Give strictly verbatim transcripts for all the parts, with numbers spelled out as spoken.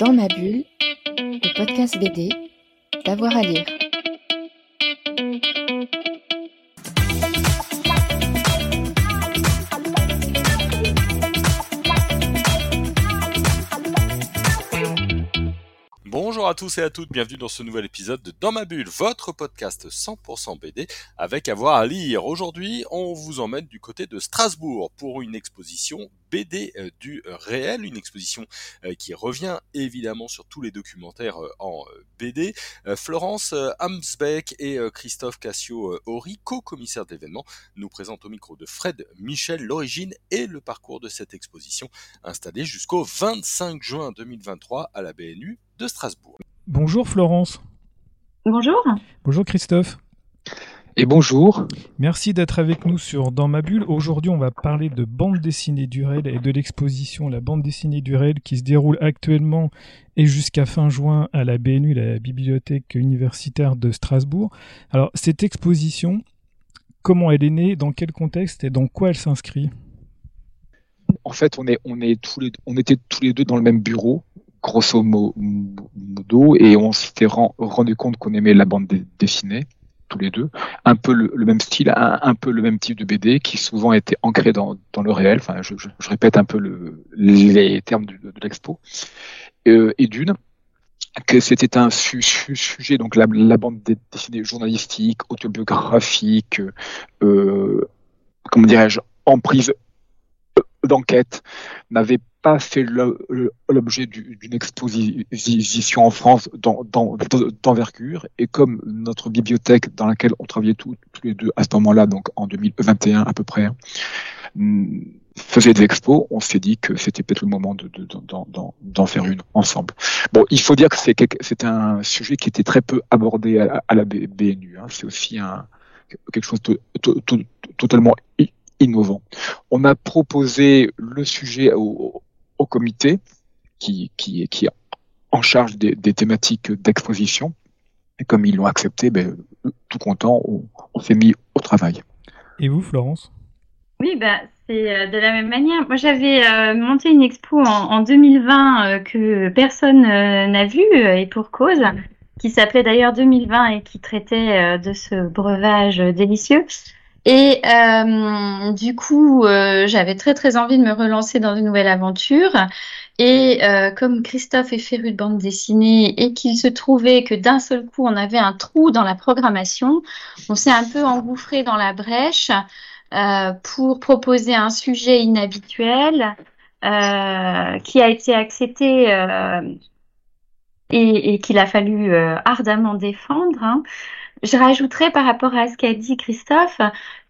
Dans ma bulle, le podcast B D, d'avoir à lire. Bonjour à tous et à toutes, bienvenue dans ce nouvel épisode de Dans ma bulle, votre podcast cent pour cent B D avec avoir à lire. Aujourd'hui, on vous emmène du côté de Strasbourg pour une exposition B D du réel, une exposition qui revient évidemment sur tous les documentaires en B D. Florence Amsbeck et Christophe Cassiau-Haurie, co-commissaires d'événements, nous présentent au micro de Fred Michel l'origine et le parcours de cette exposition installée jusqu'au vingt-cinq juin deux mille vingt-trois à la B N U de Strasbourg. Bonjour Florence. Bonjour. Bonjour Christophe. Et bonjour. Merci d'être avec nous sur Dans ma bulle. Aujourd'hui, on va parler de bande dessinée du réel et de l'exposition La bande dessinée du réel qui se déroule actuellement et jusqu'à fin juin à la B N U, la bibliothèque universitaire de Strasbourg. Alors, cette exposition, comment elle est née, dans quel contexte et dans quoi elle s'inscrit ? En fait, on, est, on, est tous les, on était tous les deux dans le même bureau, grosso modo, et on s'était rendu compte qu'on aimait la bande dessinée. Tous les deux, un peu le, le même style, un, un peu le même type de B D qui souvent était ancré dans, dans le réel. Enfin, je, je, je répète un peu le, les termes de, de l'expo. Euh, et d'une, que c'était un su, su, sujet, donc la, la bande dessinée journalistique, autobiographique, euh, comment dirais-je, en prise d'enquête, n'avait pas fait le, le, l'objet du, d'une exposition en France dans, dans, dans, d'envergure, et comme notre bibliothèque dans laquelle on travaillait tous, tous les deux à ce moment-là, donc en deux mille vingt et un à peu près, hein, faisait des expos, on s'est dit que c'était peut-être le moment de, de, de, d'en, d'en, d'en faire une ensemble. Bon, il faut dire que c'est, c'est un sujet qui était très peu abordé à, à la B N U, hein, c'est aussi un, quelque chose de, de, de, de, totalement innovant. On a proposé le sujet au, au comité qui, qui, qui est en charge des, des thématiques d'exposition. Et comme ils l'ont accepté, ben, tout content, on, on s'est mis au travail. Et vous, Florence ? Oui, bah, c'est de la même manière. Moi, j'avais euh, monté une expo en, en deux mille vingt euh, que personne euh, n'a vue, et pour cause, qui s'appelait d'ailleurs deux mille vingt et qui traitait euh, de ce breuvage délicieux. Et euh, du coup, euh, j'avais très très envie de me relancer dans une nouvelle aventure. Et euh, comme Christophe est féru de bande dessinée et qu'il se trouvait que d'un seul coup, on avait un trou dans la programmation, on s'est un peu engouffré dans la brèche euh, pour proposer un sujet inhabituel euh, qui a été accepté euh, et, et qu'il a fallu euh, ardemment défendre, hein. Je rajouterais par rapport à ce qu'a dit Christophe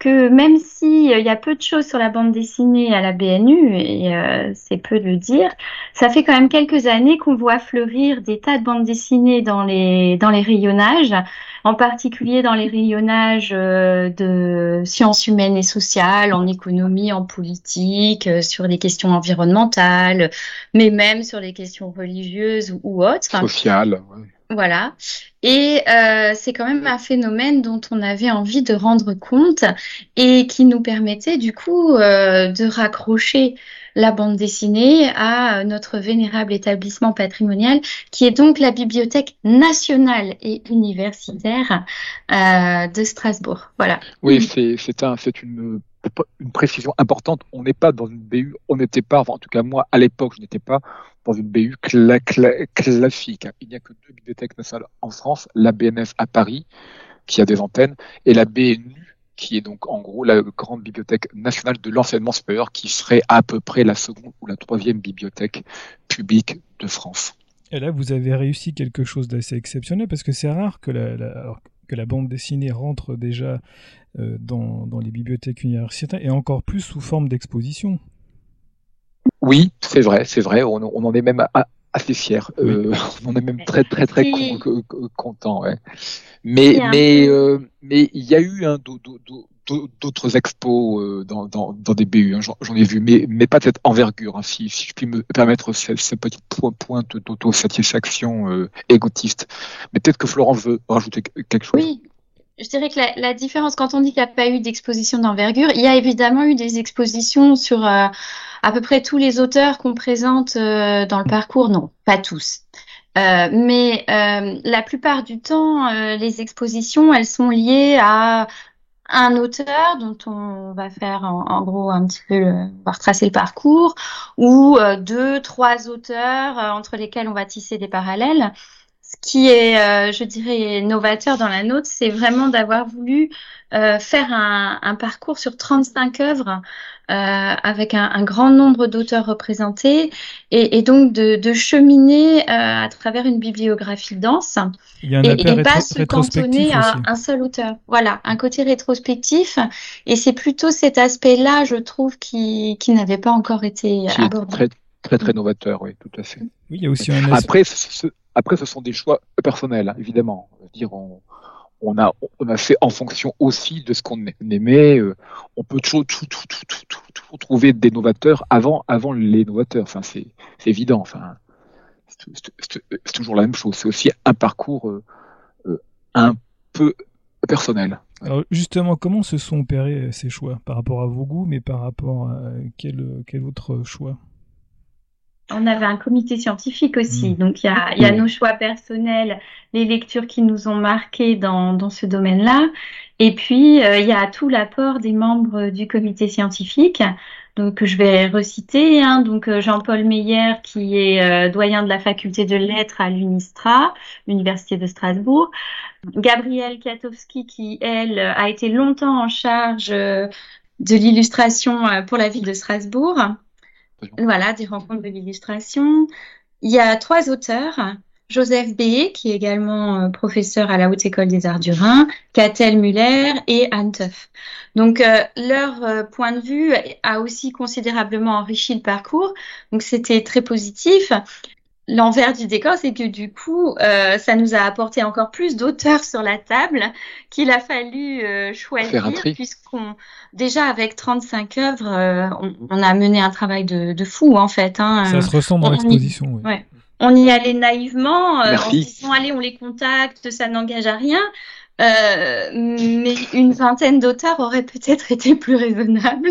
que même si il y a peu de choses sur la bande dessinée à la B N U, et euh, c'est peu de le dire, ça fait quand même quelques années qu'on voit fleurir des tas de bandes dessinées dans les dans les rayonnages, en particulier dans les rayonnages euh, de sciences humaines et sociales, en économie, en politique, euh, sur les questions environnementales, mais même sur les questions religieuses ou, ou autres. Sociales, oui. Voilà, et euh, c'est quand même un phénomène dont on avait envie de rendre compte et qui nous permettait du coup euh, de raccrocher la bande dessinée à notre vénérable établissement patrimonial qui est donc la Bibliothèque nationale et universitaire euh, de Strasbourg. Voilà. Oui, c'est, c'est, un, c'est une, une précision importante. On n'est pas dans une B U, on n'était pas, enfin, en tout cas moi à l'époque je n'étais pas dans une B U cla- cla- classique. Il n'y a que deux bibliothèques nationales en France, la B N F à Paris, qui a des antennes, et la B N U, qui est donc en gros la grande bibliothèque nationale de l'enseignement supérieur, qui serait à peu près la seconde ou la troisième bibliothèque publique de France. Et là, vous avez réussi quelque chose d'assez exceptionnel, parce que c'est rare que la... la... Alors... que la bande dessinée rentre déjà euh, dans, dans les bibliothèques universitaires, et encore plus sous forme d'exposition. Oui, c'est vrai, c'est vrai. On, on en est même à, assez fiers. Euh, oui. On en est même très, très, très oui. con, con, content. Ouais. Mais, mais, euh, mais il y a eu hein, do, do, do, do, d'autres expos euh, dans, dans, dans des B U. Hein, j'en, j'en ai vu, mais, mais pas de cette envergure. Hein, si, si je puis me permettre cette, cette petite pointe d'autosatisfaction euh, égotiste. Mais peut-être que Florence veut rajouter quelque chose. Oui. Je dirais que la, la différence, quand on dit qu'il n'y a pas eu d'exposition d'envergure, il y a évidemment eu des expositions sur euh, à peu près tous les auteurs qu'on présente euh, dans le parcours. Non, pas tous. Euh, mais euh, la plupart du temps, euh, les expositions, elles sont liées à un auteur dont on va faire en, en gros un petit peu, le, on va retracer le parcours, ou euh, deux, trois auteurs euh, entre lesquels on va tisser des parallèles. Ce qui est, euh, je dirais, novateur dans la nôtre, c'est vraiment d'avoir voulu euh, faire un, un parcours sur trente-cinq œuvres euh, avec un, un grand nombre d'auteurs représentés et, et donc de, de cheminer euh, à travers une bibliographie dense et, et pas se cantonner à un seul auteur. Voilà, un côté rétrospectif, et c'est plutôt cet aspect-là, je trouve, qui, qui n'avait pas encore été abordé. Très, très, très novateur, oui, tout à fait. Oui, il y a aussi un... Après, ce... Après, ce sont des choix personnels, évidemment. Je veux dire, on, on, a, on a fait en fonction aussi de ce qu'on aimait. On peut toujours tout, tout, tout, tout, tout, tout, trouver des novateurs avant, avant les novateurs. Enfin, c'est évident. Enfin, c'est toujours la même chose. C'est aussi un parcours euh, un peu personnel. Alors justement, comment se sont opérés ces choix par rapport à vos goûts, mais par rapport à quel, quel autre choix? On avait un comité scientifique aussi, donc il y a, y a nos choix personnels, les lectures qui nous ont marquées dans, dans ce domaine-là, et puis il euh, y a tout l'apport des membres du comité scientifique, donc je vais reciter, hein, donc Jean-Paul Meyer qui est euh, doyen de la faculté de lettres à l'UNISTRA, l'université de Strasbourg, Gabriele Cadowski qui, elle, a été longtemps en charge euh, de l'illustration euh, pour la ville de Strasbourg. Voilà, des rencontres de l'illustration. Il y a trois auteurs, Joseph Béhé, qui est également euh, professeur à la Haute École des Arts du Rhin, Catel Muller et Anne Teuf. Donc, euh, leur euh, point de vue a aussi considérablement enrichi le parcours. Donc, c'était très positif. L'envers du décor, c'est que du coup, euh, ça nous a apporté encore plus d'auteurs sur la table qu'il a fallu euh, choisir, puisqu'on déjà avec trente-cinq œuvres, euh, on, on a mené un travail de, de fou en fait. Hein. Ça euh, se ressent dans l'exposition. Y... Oui. Ouais. On y allait naïvement, euh, en disant allez, on les contacte, ça n'engage à rien. Euh, mais une vingtaine d'auteurs auraient peut-être été plus raisonnables.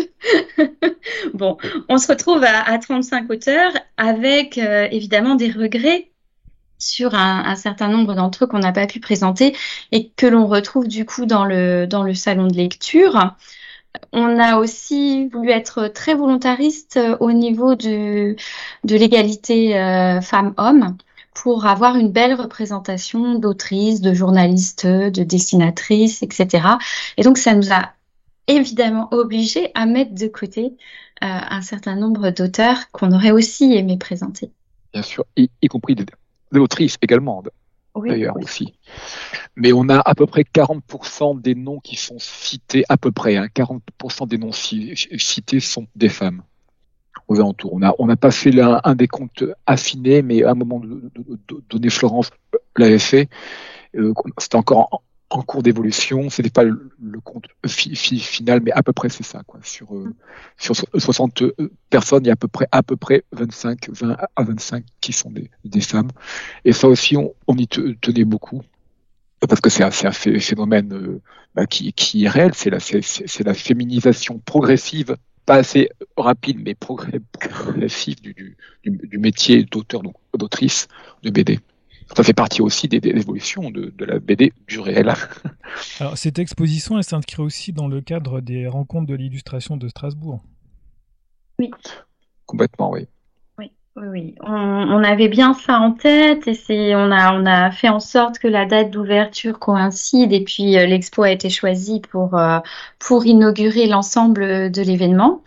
Bon, on se retrouve à, à trente-cinq auteurs avec euh, évidemment des regrets sur un, un certain nombre d'entre eux qu'on n'a pas pu présenter et que l'on retrouve du coup dans le, dans le salon de lecture. On a aussi voulu être très volontariste au niveau du, de l'égalité euh, femmes-hommes, pour avoir une belle représentation d'autrices, de journalistes, de dessinatrices, et cetera. Et donc, ça nous a évidemment obligés à mettre de côté euh, un certain nombre d'auteurs qu'on aurait aussi aimé présenter. Bien sûr, y, y compris des, des autrices également, d'ailleurs, oui, oui. aussi. Mais on a à peu près quarante pour cent des noms qui sont cités, à peu près, hein, quarante pour cent des noms cités sont des femmes. Aux alentours. On n'a on a pas fait là, un des comptes affinés, mais à un moment donné, Florence l'avait fait. Euh, C'était encore en, en cours d'évolution. Ce n'était pas le, le compte fi, fi, final, mais à peu près c'est ça. Quoi. Sur, euh, sur soixante personnes, il y a à peu près, à peu près vingt-cinq, vingt à vingt-cinq qui sont des, des femmes. Et ça aussi, on, on y tenait beaucoup. Parce que c'est un, un phénomène euh, bah, qui, qui est réel. C'est la, la féminisation progressive, pas assez rapide, mais progressif du, du, du métier d'auteur, donc d'autrice de B D. Ça fait partie aussi des, des évolutions de, de la B D du réel. Alors, cette exposition, elle s'inscrit aussi dans le cadre des rencontres de l'illustration de Strasbourg. Oui. Complètement, oui. Oui, oui, oui. On, on avait bien ça en tête et c'est, on a, on a fait en sorte que la date d'ouverture coïncide et puis euh, l'expo a été choisie pour, euh, pour inaugurer l'ensemble de l'événement.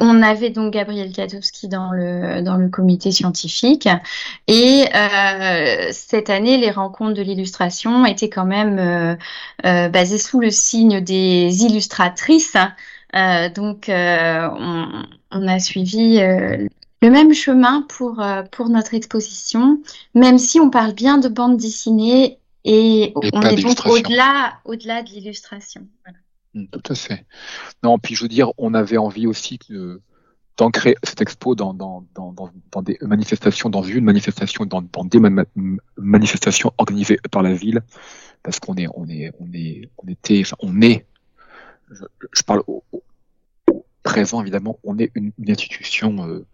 On avait donc Gabriele Cadowski dans le, dans le comité scientifique et euh, cette année, les rencontres de l'illustration étaient quand même euh, euh, basées sous le signe des illustratrices. Euh, donc, euh, on, on a suivi euh, le même chemin pour, euh, pour notre exposition, même si on parle bien de bande dessinée et, et on est donc au-delà, au-delà de l'illustration. Voilà. Tout à fait. Non, puis je veux dire, on avait envie aussi euh, d'ancrer cette expo dans, dans, dans, dans, dans des manifestations, dans une manifestation, dans, dans des man manifestations organisées par la ville, parce qu'on est, on est, on est, on était, enfin, on est. Je, je parle au, au présent évidemment. On est une, une institution euh,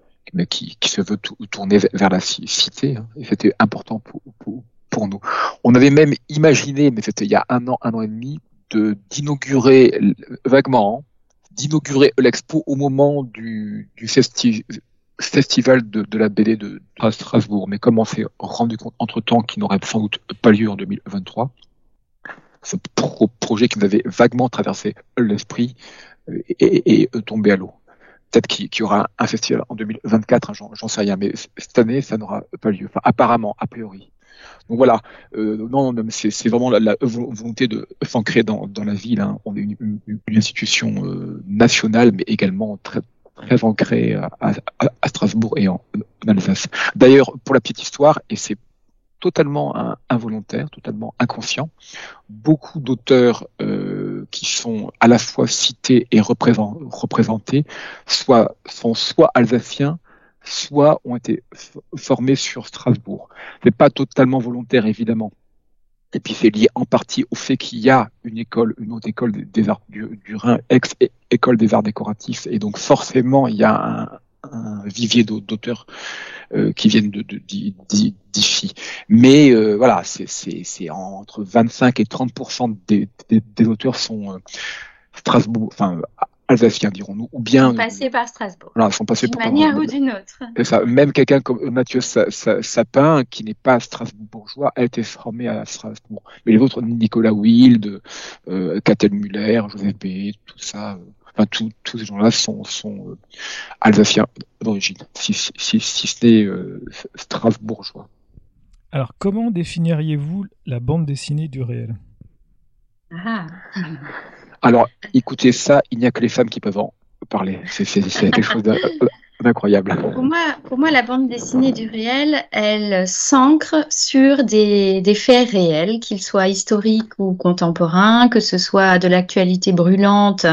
qui, qui se veut tout, tourner vers la cité. Hein, et c'était important pour, pour pour nous. On avait même imaginé, mais c'était il y a un an, un an et demi, de d'inaugurer vaguement, hein, d'inaugurer l'expo au moment du, du festival. festival de, de la B D de Strasbourg, mais comme on s'est rendu compte entre-temps qu'il n'aurait sans doute pas lieu en deux mille vingt-trois, ce pro projet qui nous avait vaguement traversé l'esprit est, est, est tombé à l'eau. Peut-être qu'il y aura un festival en deux mille vingt-quatre, hein, j'en, j'en sais rien, mais cette année, ça n'aura pas lieu, enfin, apparemment, a priori. Donc voilà, euh, non, non, c'est, c'est vraiment la, la volonté de s'ancrer dans, dans la ville. Hein. On est une, une, une institution euh, nationale, mais également très très ancré à, à, à Strasbourg et en, en Alsace. D'ailleurs, pour la petite histoire, et c'est totalement un, involontaire, totalement inconscient, beaucoup d'auteurs euh, qui sont à la fois cités et représent, représentés soit, sont soit alsaciens, soit ont été formés sur Strasbourg. C'est pas totalement volontaire, évidemment. Et puis c'est lié en partie au fait qu'il y a une école, une autre école des arts du, du Rhin, ex-école des arts décoratifs, et donc forcément il y a un, un vivier d'auteurs euh, qui viennent de, de, de, d'ici. Mais euh, voilà, c'est, c'est, c'est entre vingt-cinq et trente pour cent des, des, des auteurs sont euh, Strasbourg, enfin alsaciens dirons-nous, ou bien sont passés par Strasbourg. Voilà, sont passés d'une manière par... ou d'une autre. C'est ça. Même quelqu'un comme Mathieu Sapin, qui n'est pas strasbourgeois, a été formé à Strasbourg. Mais les autres, Nicolas Wilde, euh, Catel Muller, Joseph Béhé, tout ça, euh, enfin tous tous ces gens-là sont sont euh, alsaciens d'origine, si si si, si ce n'est euh, strasbourgeois. Alors, comment définiriez-vous la bande dessinée du réel ? Ah. Alors, écoutez ça, il n'y a que les femmes qui peuvent en parler. C'est, c'est, c'est quelque chose d'incroyable. Pour moi, pour moi, la bande dessinée du réel, elle s'ancre sur des, des faits réels, qu'ils soient historiques ou contemporains, que ce soit de l'actualité brûlante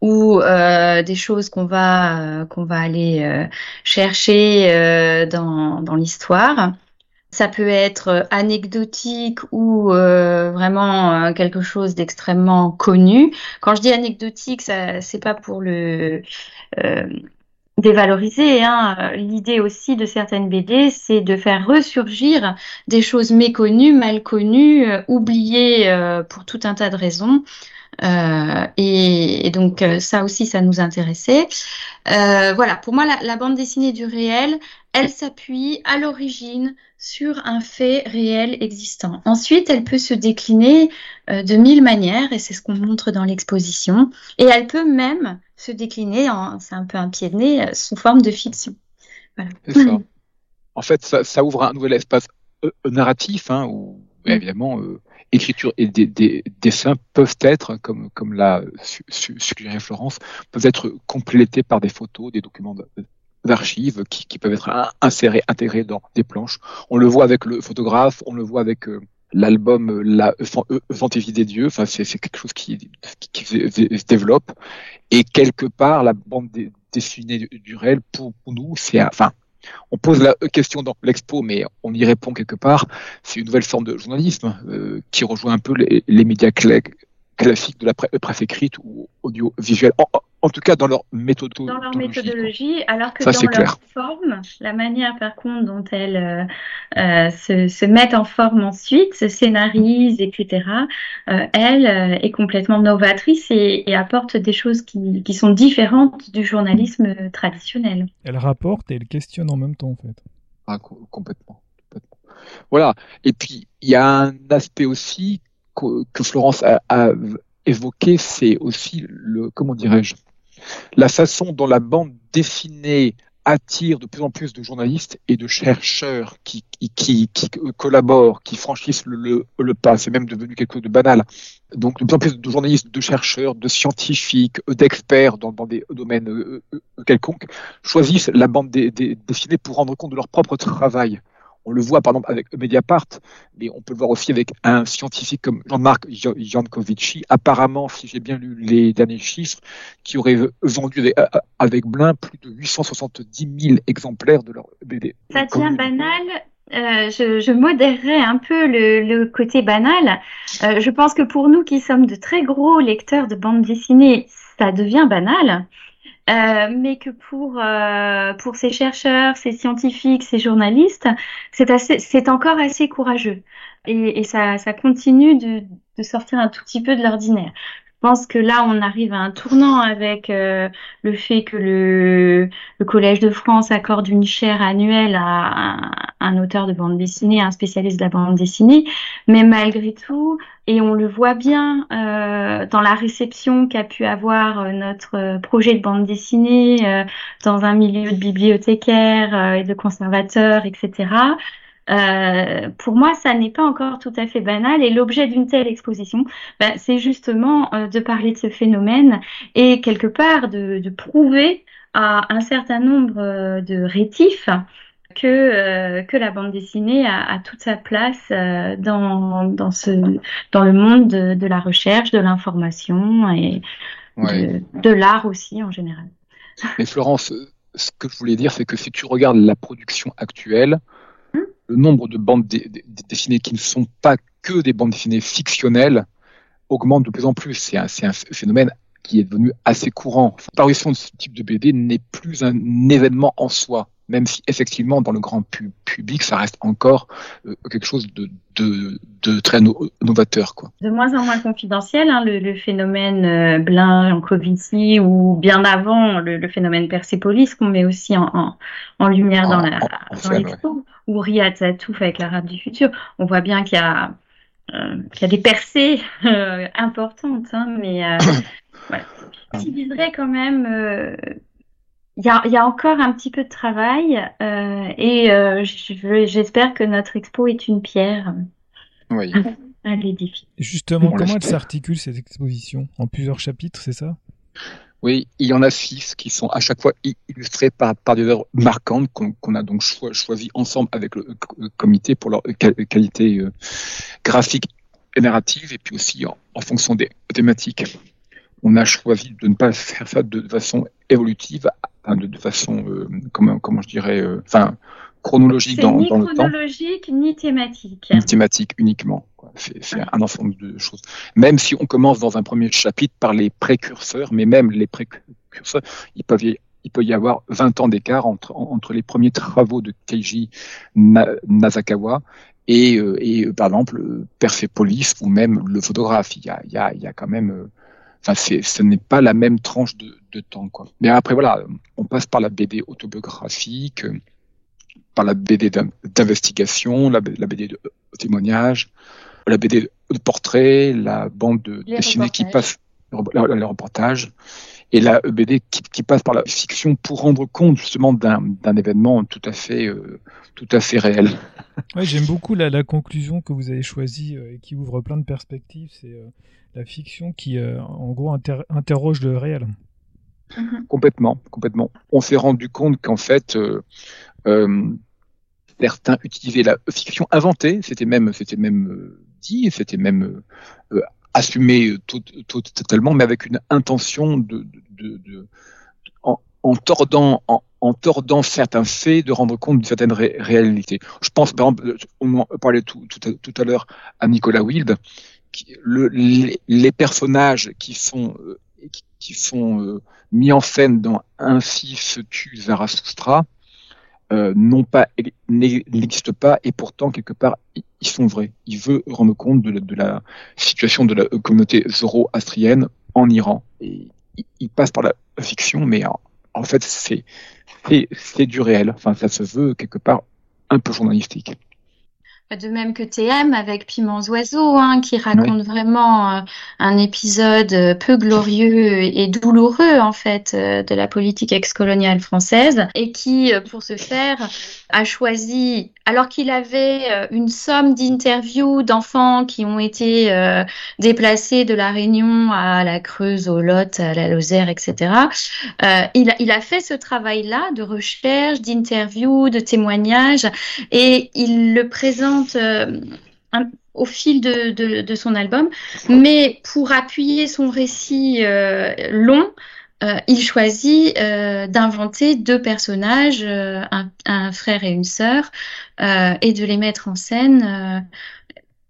ou euh, des choses qu'on va, euh, qu'on va aller euh, chercher euh, dans, dans l'histoire. Ça peut être anecdotique ou euh, vraiment euh, quelque chose d'extrêmement connu. Quand je dis anecdotique, ça, c'est pas pour le euh, dévaloriser. Hein. L'idée aussi de certaines B D, c'est de faire ressurgir des choses méconnues, mal connues, euh, oubliées euh, pour tout un tas de raisons. Euh, et, et donc euh, ça aussi, ça nous intéressait. Euh, voilà, pour moi, la, la bande dessinée du réel, elle s'appuie à l'origine sur un fait réel existant. Ensuite, elle peut se décliner euh, de mille manières, et c'est ce qu'on montre dans l'exposition. Et elle peut même se décliner, en, c'est un peu un pied de nez, euh, sous forme de fiction. Voilà. C'est ça. En fait, ça, ça ouvre un nouvel espace euh, narratif, hein, où évidemment... Euh... écriture et des, des, dessins peuvent être, comme, comme l'a su, su, suggéré Florence, peuvent être complétés par des photos, des documents d'archives qui, qui peuvent être insérés, intégrés dans des planches. On le voit avec le photographe, on le voit avec euh, l'album La Fantaisie des Dieux. Enfin, c'est, c'est quelque chose qui, qui, qui se développe. Et quelque part, la bande dessinée du, du réel, pour, pour nous, c'est... enfin. On pose la question dans l'expo, mais on y répond quelque part. C'est une nouvelle forme de journalisme euh, qui rejoint un peu les, les médias cl- classiques de la pre- presse écrite ou audiovisuelle, en, en tout cas dans leur méthodologie. Dans leur méthodologie, alors que ça, dans leur clair. forme, la manière par contre dont elles euh, se, se mettent en forme ensuite, se scénarisent, et cetera, euh, elle euh, est complètement novatrice et, et apporte des choses qui, qui sont différentes du journalisme traditionnel. Elle rapporte et elle questionne en même temps, en fait. Ah, co- complètement, complètement. Voilà. Et puis, il y a un aspect aussi que, que Florence a, a évoqué, c'est aussi le, comment dirais-je, la façon dont la bande dessinée attire de plus en plus de journalistes et de chercheurs qui, qui, qui, qui collaborent, qui franchissent le, le, le pas. C'est même devenu quelque chose de banal. Donc, de plus en plus de journalistes, de chercheurs, de scientifiques, d'experts dans, dans des domaines euh, quelconques choisissent la bande des, des, dessinée pour rendre compte de leur propre travail. On le voit par exemple avec Mediapart, mais on peut le voir aussi avec un scientifique comme Jean-Marc Jancovici, apparemment, si j'ai bien lu les derniers chiffres, qui aurait vendu avec Blain plus de huit cent soixante-dix mille exemplaires de leur B D. Ça devient banal Euh, je, je modérerais un peu le, le côté banal. Euh, je pense que pour nous qui sommes de très gros lecteurs de bande dessinée, ça devient banal. Euh, mais que pour, euh, pour ces chercheurs, ces scientifiques, ces journalistes, c'est assez, c'est encore assez courageux. Et, et ça, ça continue de, de sortir un tout petit peu de l'ordinaire. Je pense que là, on arrive à un tournant avec euh, le fait que le, le Collège de France accorde une chaire annuelle à un, un auteur de bande dessinée, à un spécialiste de la bande dessinée. Mais malgré tout, et on le voit bien euh, dans la réception qu'a pu avoir notre projet de bande dessinée euh, dans un milieu de bibliothécaires euh, et de conservateurs, et cetera, Euh, pour moi, ça n'est pas encore tout à fait banal, et l'objet d'une telle exposition, ben, c'est justement euh, de parler de ce phénomène et quelque part de, de prouver à un certain nombre euh, de rétifs que, euh, que la bande dessinée a, a toute sa place euh, dans, dans, ce, dans le monde de, de la recherche, de l'information et ouais. de, de l'art aussi en général. Mais Florence, ce que je voulais dire, c'est que si tu regardes la production actuelle, le nombre de bandes dessinées qui ne sont pas que des bandes dessinées fictionnelles augmente de plus en plus. C'est un, c'est un phénomène qui est devenu assez courant. La parution de ce type de B D n'est plus un événement en soi, même si effectivement dans le grand pub- public, ça reste encore euh, quelque chose de, de, de très no- novateur, quoi. De moins en moins confidentiel, hein, le, le phénomène euh, Blain, Jancovici, ou bien avant le, le phénomène Persepolis, qu'on met aussi en, en, en lumière en, dans la, en, en dans l'expo. Ouais. Ou Riad Sattouf avec l'Arabe du futur, on voit bien qu'il y a, euh, qu'il y a des percées euh, importantes, hein, mais euh, voilà. Je dirais quand même, il euh, y, y a encore un petit peu de travail, euh, et euh, je, j'espère que notre expo est une pierre oui. à, à l'édifice. Justement, on comment elle s'articule cette exposition? En plusieurs chapitres, c'est ça? Oui, il y en a six qui sont à chaque fois illustrés par, par des œuvres marquantes qu'on, qu'on a donc cho- choisies ensemble avec le, le comité pour leur cal- qualité euh, graphique et narrative, et puis aussi en, en fonction des thématiques. On a choisi de ne pas faire ça de façon évolutive, hein, de, de façon, euh, comment, comment je dirais, euh, enfin, chronologique dans, dans le temps. C'est ni chronologique, ni thématique. Ni thématique uniquement. C'est, c'est un ensemble de choses. Même si on commence dans un premier chapitre par les précurseurs, mais même les précurseurs, il peut y, il peut y avoir vingt ans d'écart entre, entre les premiers travaux de Keiji Nakazawa et, et par exemple Persepolis ou même le photographe. Il y a, il y a, il y a quand même... Enfin, c'est, ce n'est pas la même tranche de, de temps, quoi. Mais après, voilà, on passe par la B D autobiographique, par la B D d'investigation, la, la B D de témoignage, la B D de portrait, la bande dessinée qui passe le reportage, et la B D qui, qui passe par la fiction pour rendre compte justement d'un, d'un événement tout à fait, euh, tout à fait réel. Ouais, j'aime beaucoup la, la conclusion que vous avez choisie euh, et qui ouvre plein de perspectives. C'est euh, la fiction qui, euh, en gros, inter- interroge le réel. Mmh. Complètement, complètement. On s'est rendu compte qu'en fait, euh, euh, certains utilisaient la fiction inventée. C'était même, c'était même euh, dit, c'était même euh, euh, assumé tout, tout, totalement, mais avec une intention de, de, de, de en, en tordant, en, en tordant certains faits, de rendre compte d'une certaine ré- réalité. Je pense, par exemple, on en parlait tout, tout, tout à l'heure à Nicolas Wilde, qui, le, les, les personnages qui sont euh, qui, qui sont euh, mis en scène dans Ainsi se tue Zarathustra euh, n'ont pas, n'existent pas, et pourtant quelque part ils sont vrais. Il veut rendre compte de la, de la situation de la communauté zoroastrienne en Iran, et il, il passe par la fiction, mais en, en fait c'est, c'est c'est du réel. Enfin, ça se veut quelque part un peu journalistique. De même que T M avec Piments Oiseaux, hein, qui raconte oui. vraiment euh, un épisode peu glorieux et douloureux en fait euh, de la politique ex-coloniale française, et qui, pour ce faire, a choisi, alors qu'il avait euh, une somme d'interviews d'enfants qui ont été euh, déplacés de la Réunion à la Creuse, au Lot, à la Lozère, et cetera. Euh, il, il a fait ce travail-là de recherche, d'interviews, de témoignages, et il le présente Euh, un, au fil de, de, de son album, mais pour appuyer son récit euh, long, Euh, il choisit euh, d'inventer deux personnages, euh, un, un frère et une sœur, euh, et de les mettre en scène. Euh,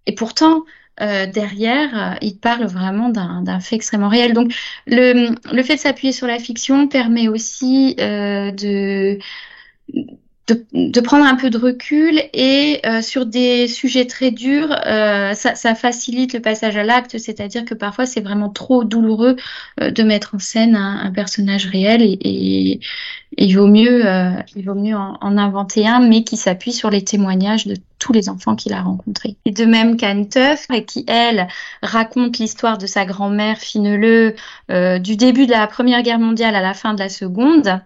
et pourtant, euh, derrière, euh, il parle vraiment d'un, d'un fait extrêmement réel. Donc, le, le fait de s'appuyer sur la fiction permet aussi euh, de, de, de prendre un peu de recul et euh, sur des sujets très durs, euh, ça, ça facilite le passage à l'acte, c'est-à-dire que parfois, c'est vraiment trop douloureux euh, de mettre en scène un, un personnage réel et, et, et il vaut mieux, euh, il vaut mieux en, en inventer un, mais qui s'appuie sur les témoignages de tous les enfants qu'il a rencontrés. Et de même qu'Anne Teuf, qui, elle, raconte l'histoire de sa grand-mère Fineleu euh, du début de la Première Guerre mondiale à la fin de la Seconde.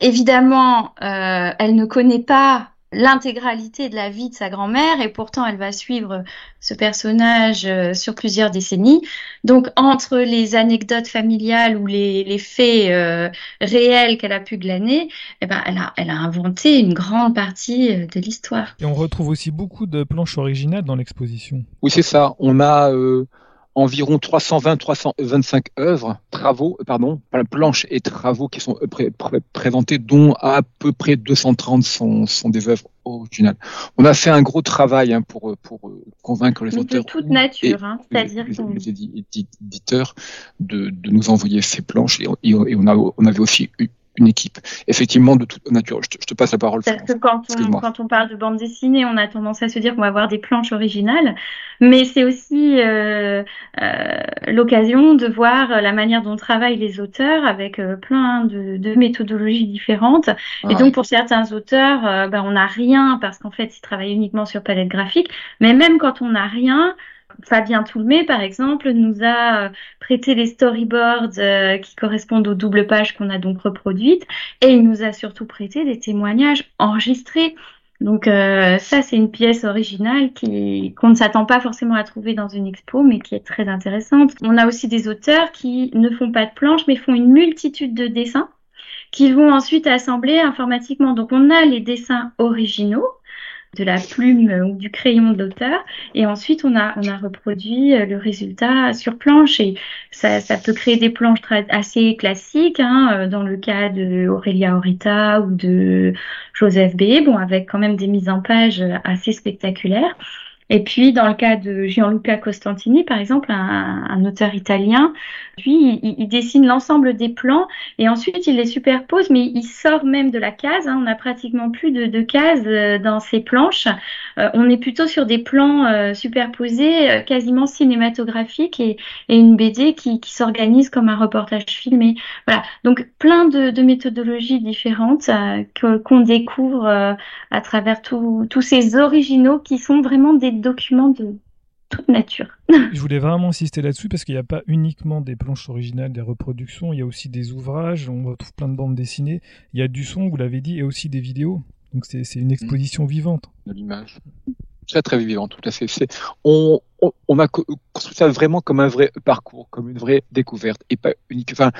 Évidemment, euh, elle ne connaît pas l'intégralité de la vie de sa grand-mère et pourtant elle va suivre ce personnage euh, sur plusieurs décennies. Donc, entre les anecdotes familiales ou les, les faits euh, réels qu'elle a pu glaner, eh ben, elle a, elle a inventé une grande partie euh, de l'histoire. Et on retrouve aussi beaucoup de planches originales dans l'exposition. Oui, c'est ça. On a euh, environ trois cent vingt à trois cent vingt-cinq œuvres, travaux, pardon, planches et travaux qui sont pré- pré- présentés, dont à peu près deux cent trente sont, sont des œuvres originales. On a fait un gros travail hein, pour, pour convaincre les Mais auteurs de toute nature, et, hein, c'est-à-dire les, qu'on... les éditeurs de, de nous envoyer ces planches, et, et, et on, a, on avait aussi eu une équipe, effectivement, de toute nature. Je te, je te passe la parole. Parce que quand on, quand on parle de bande dessinée, on a tendance à se dire qu'on va avoir des planches originales, mais c'est aussi euh, euh, l'occasion de voir la manière dont travaillent les auteurs avec euh, plein de, de méthodologies différentes. Ah, et donc, pour certains auteurs, euh, ben, on n'a rien parce qu'en fait, ils travaillent uniquement sur palette graphique, mais même quand on n'a rien, Fabien Toulmé, par exemple, nous a prêté les storyboards euh, qui correspondent aux doubles pages qu'on a donc reproduites, et il nous a surtout prêté des témoignages enregistrés. Donc euh, ça, c'est une pièce originale qui, qu'on ne s'attend pas forcément à trouver dans une expo, mais qui est très intéressante. On a aussi des auteurs qui ne font pas de planches, mais font une multitude de dessins qu'ils vont ensuite assembler informatiquement. Donc on a les dessins originaux, de la plume ou du crayon de l'auteur, et ensuite on a on a reproduit le résultat sur planche, et ça ça peut créer des planches tra- assez classiques hein, dans le cas de Aurélia Aurita ou de Joseph Béhé, bon avec quand même des mises en page assez spectaculaires. Et puis, dans le cas de Gianluca Costantini, par exemple, un, un auteur italien, lui, il, il dessine l'ensemble des plans et ensuite, il les superpose, mais il sort même de la case. Hein, on n'a pratiquement plus de, de cases dans ses planches. Euh, on est plutôt sur des plans euh, superposés, euh, quasiment cinématographiques, et, et une B D qui, qui s'organise comme un reportage filmé. Voilà, donc plein de, de méthodologies différentes euh, que, qu'on découvre euh, à travers tous ces originaux qui sont vraiment des documents de toute nature. Je voulais vraiment insister là-dessus parce qu'il n'y a pas uniquement des planches originales, des reproductions, il y a aussi des ouvrages, on retrouve plein de bandes dessinées, il y a du son, vous l'avez dit, et aussi des vidéos. Donc c'est, c'est une exposition vivante. De l'image. Très très vivante, tout à fait. C'est, on, on, on a construit ça vraiment comme un vrai parcours, comme une vraie découverte, et pas unique. Enfin,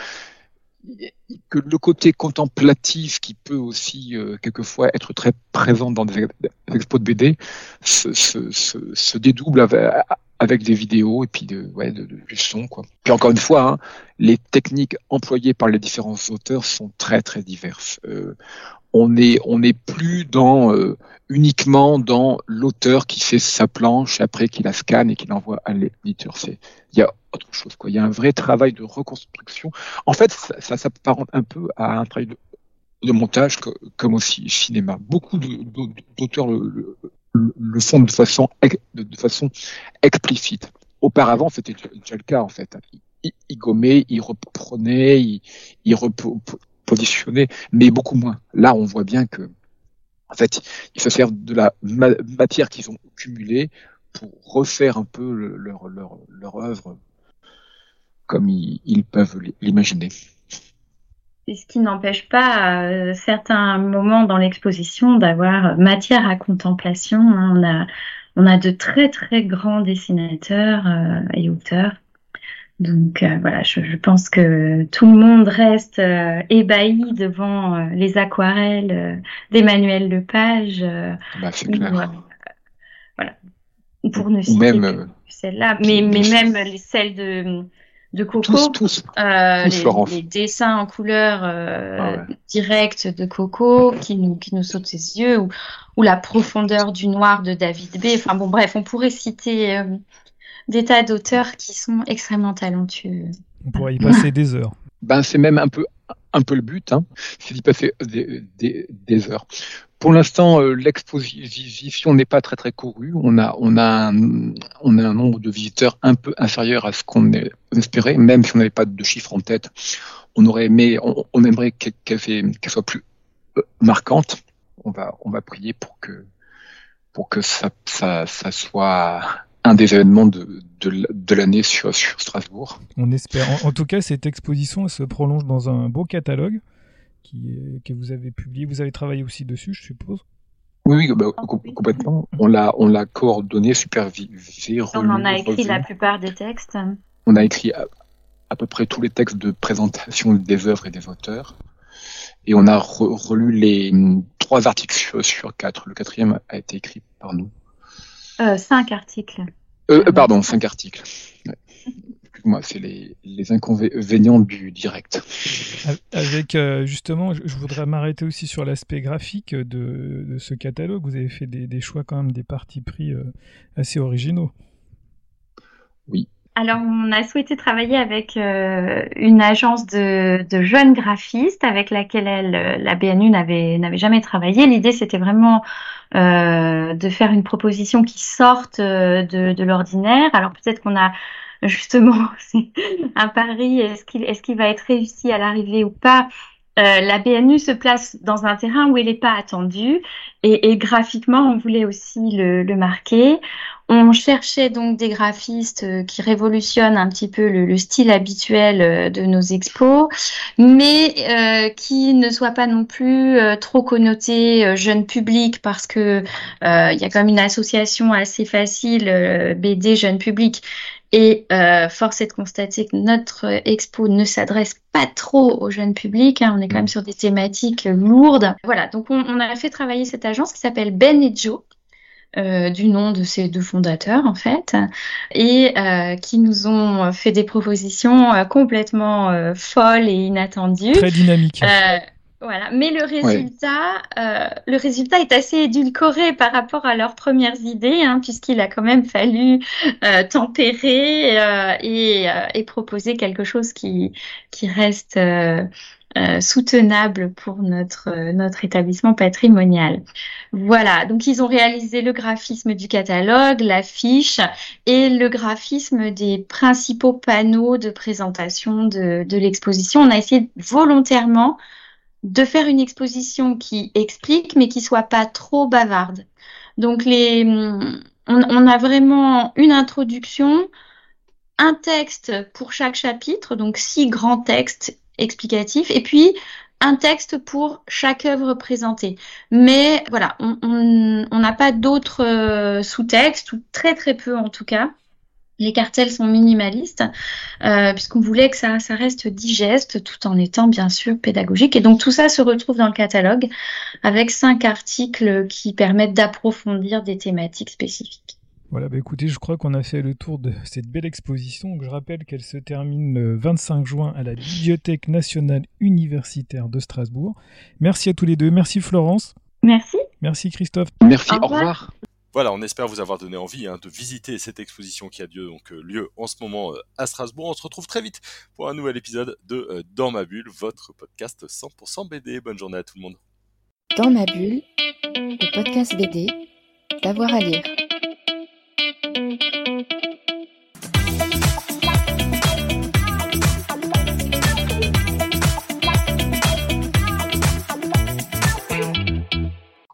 que le côté contemplatif qui peut aussi euh, quelquefois être très présent dans des expos de B D se, se, se, se dédouble avec, avec des vidéos et puis de, ouais, de, de, du son quoi. Puis encore une fois, hein, les techniques employées par les différents auteurs sont très très diverses. Euh, on est on n'est plus dans euh, uniquement dans l'auteur qui fait sa planche après qui la scanne et qui l'envoie à l'éditeur. C'est il y a autre chose quoi. Il y a un vrai travail de reconstruction. En fait, ça, ça s'apparente un peu à un travail de, de montage que, comme aussi cinéma. Beaucoup de, de, d'auteurs le, le, le font de façon de façon explicite. Auparavant, c'était déjà le cas en fait. Ils, ils gommaient, ils reprenaient, ils, ils repositionnait, mais beaucoup moins. Là, on voit bien que, en fait, ils se servent de la ma- matière qu'ils ont cumulée pour refaire un peu le, leur, leur, leur œuvre comme ils, ils peuvent l'imaginer. Et ce qui n'empêche pas euh, certains moments dans l'exposition d'avoir matière à contemplation. Hein. On a, on a de très très grands dessinateurs euh, et auteurs. Donc euh, voilà, je, je pense que tout le monde reste euh, ébahi devant euh, les aquarelles euh, d'Emmanuel Lepage. Euh, bah, c'est clair. Ou, euh, voilà, pour ne citer que celle-là, mais, mais même celles de de Coco, tous, tous, euh, tous, les, les dessins en couleur euh, ah ouais. directe de Coco qui nous, qui nous sautent ses yeux, ou, ou la profondeur du noir de David B. Enfin bon, bref, on pourrait citer euh, des tas d'auteurs qui sont extrêmement talentueux. On pourrait y passer des heures. Ben, c'est même un peu, un peu le but, hein, c'est d'y passer des, des, des heures. Pour l'instant, euh, l'exposition n'est pas très très courue. On a on a un, on a un nombre de visiteurs un peu inférieur à ce qu'on espérait, même si on n'avait pas de chiffres en tête. On aurait aimé, on, on aimerait qu'elle, qu'elle soit plus marquante. On va on va prier pour que pour que ça ça, ça soit un des événements de, de, de l'année sur, sur Strasbourg. On espère. En, en tout cas, cette exposition elle se prolonge dans un beau catalogue. Qui est, que vous avez publié, vous avez travaillé aussi dessus, je suppose. Oui, oui, bah, complètement. On l'a, on l'a coordonné, supervisé. Relu, on en a écrit revu. La plupart des textes. On a écrit à, à peu près tous les textes de présentation des œuvres et des auteurs, et on a re, relu les trois articles sur, sur quatre. Le quatrième a été écrit par nous. Euh, cinq articles. Euh, euh, pardon, cinq articles. Ouais. Moi, c'est les, les inconvénients du direct. Avec euh, justement, je, je voudrais m'arrêter aussi sur l'aspect graphique de, de ce catalogue. Vous avez fait des, des choix quand même, des partis pris euh, assez originaux. Oui. Alors, on a souhaité travailler avec euh, une agence de, de jeunes graphistes avec laquelle elle, la B N U n'avait, n'avait jamais travaillé. L'idée, c'était vraiment euh, de faire une proposition qui sorte de, de l'ordinaire. Alors, peut-être qu'on a justement, c'est un pari, est-ce qu'il, est-ce qu'il va être réussi à l'arrivée ou pas? Euh, la B N U se place dans un terrain où elle n'est pas attendue et, et graphiquement, on voulait aussi le, le marquer. On cherchait donc des graphistes qui révolutionnent un petit peu le, le style habituel de nos expos, mais euh, qui ne soient pas non plus euh, trop connotés euh, jeune public, parce que euh, y a quand même une association assez facile, euh, B D jeune public. Et euh, force est de constater que notre expo ne s'adresse pas trop au jeune public, hein, on est quand même sur des thématiques lourdes. Voilà, donc on, on a fait travailler cette agence qui s'appelle Ben et Joe, euh, du nom de ces deux fondateurs en fait, et euh, qui nous ont fait des propositions euh, complètement euh, folles et inattendues. Très dynamiques. Euh, Voilà, mais le résultat, ouais. euh, le résultat est assez édulcoré par rapport à leurs premières idées, hein, puisqu'il a quand même fallu euh, tempérer euh, et, euh, et proposer quelque chose qui qui reste euh, euh, soutenable pour notre euh, notre établissement patrimonial. Voilà, donc ils ont réalisé le graphisme du catalogue, l'affiche et le graphisme des principaux panneaux de présentation de de l'exposition. On a essayé volontairement de faire une exposition qui explique, mais qui soit pas trop bavarde. Donc, les, on, on a vraiment une introduction, un texte pour chaque chapitre, donc six grands textes explicatifs, et puis un texte pour chaque œuvre présentée. Mais voilà, on on, on n'a pas d'autres sous-textes, ou très très peu en tout cas. Les cartels sont minimalistes, euh, puisqu'on voulait que ça, ça reste digeste, tout en étant bien sûr pédagogique. Et donc tout ça se retrouve dans le catalogue, avec cinq articles qui permettent d'approfondir des thématiques spécifiques. Voilà, bah écoutez, je crois qu'on a fait le tour de cette belle exposition. Je rappelle qu'elle se termine le vingt-cinq juin à la Bibliothèque nationale universitaire de Strasbourg. Merci à tous les deux, merci Florence. Merci. Merci Christophe. Merci, au revoir. Au revoir. Voilà, on espère vous avoir donné envie hein, de visiter cette exposition qui a lieu, donc, lieu en ce moment euh, à Strasbourg. On se retrouve très vite pour un nouvel épisode de euh, Dans ma bulle, votre podcast cent pour cent B D. Bonne journée à tout le monde. Dans ma bulle, le podcast B D, d'avoir à lire.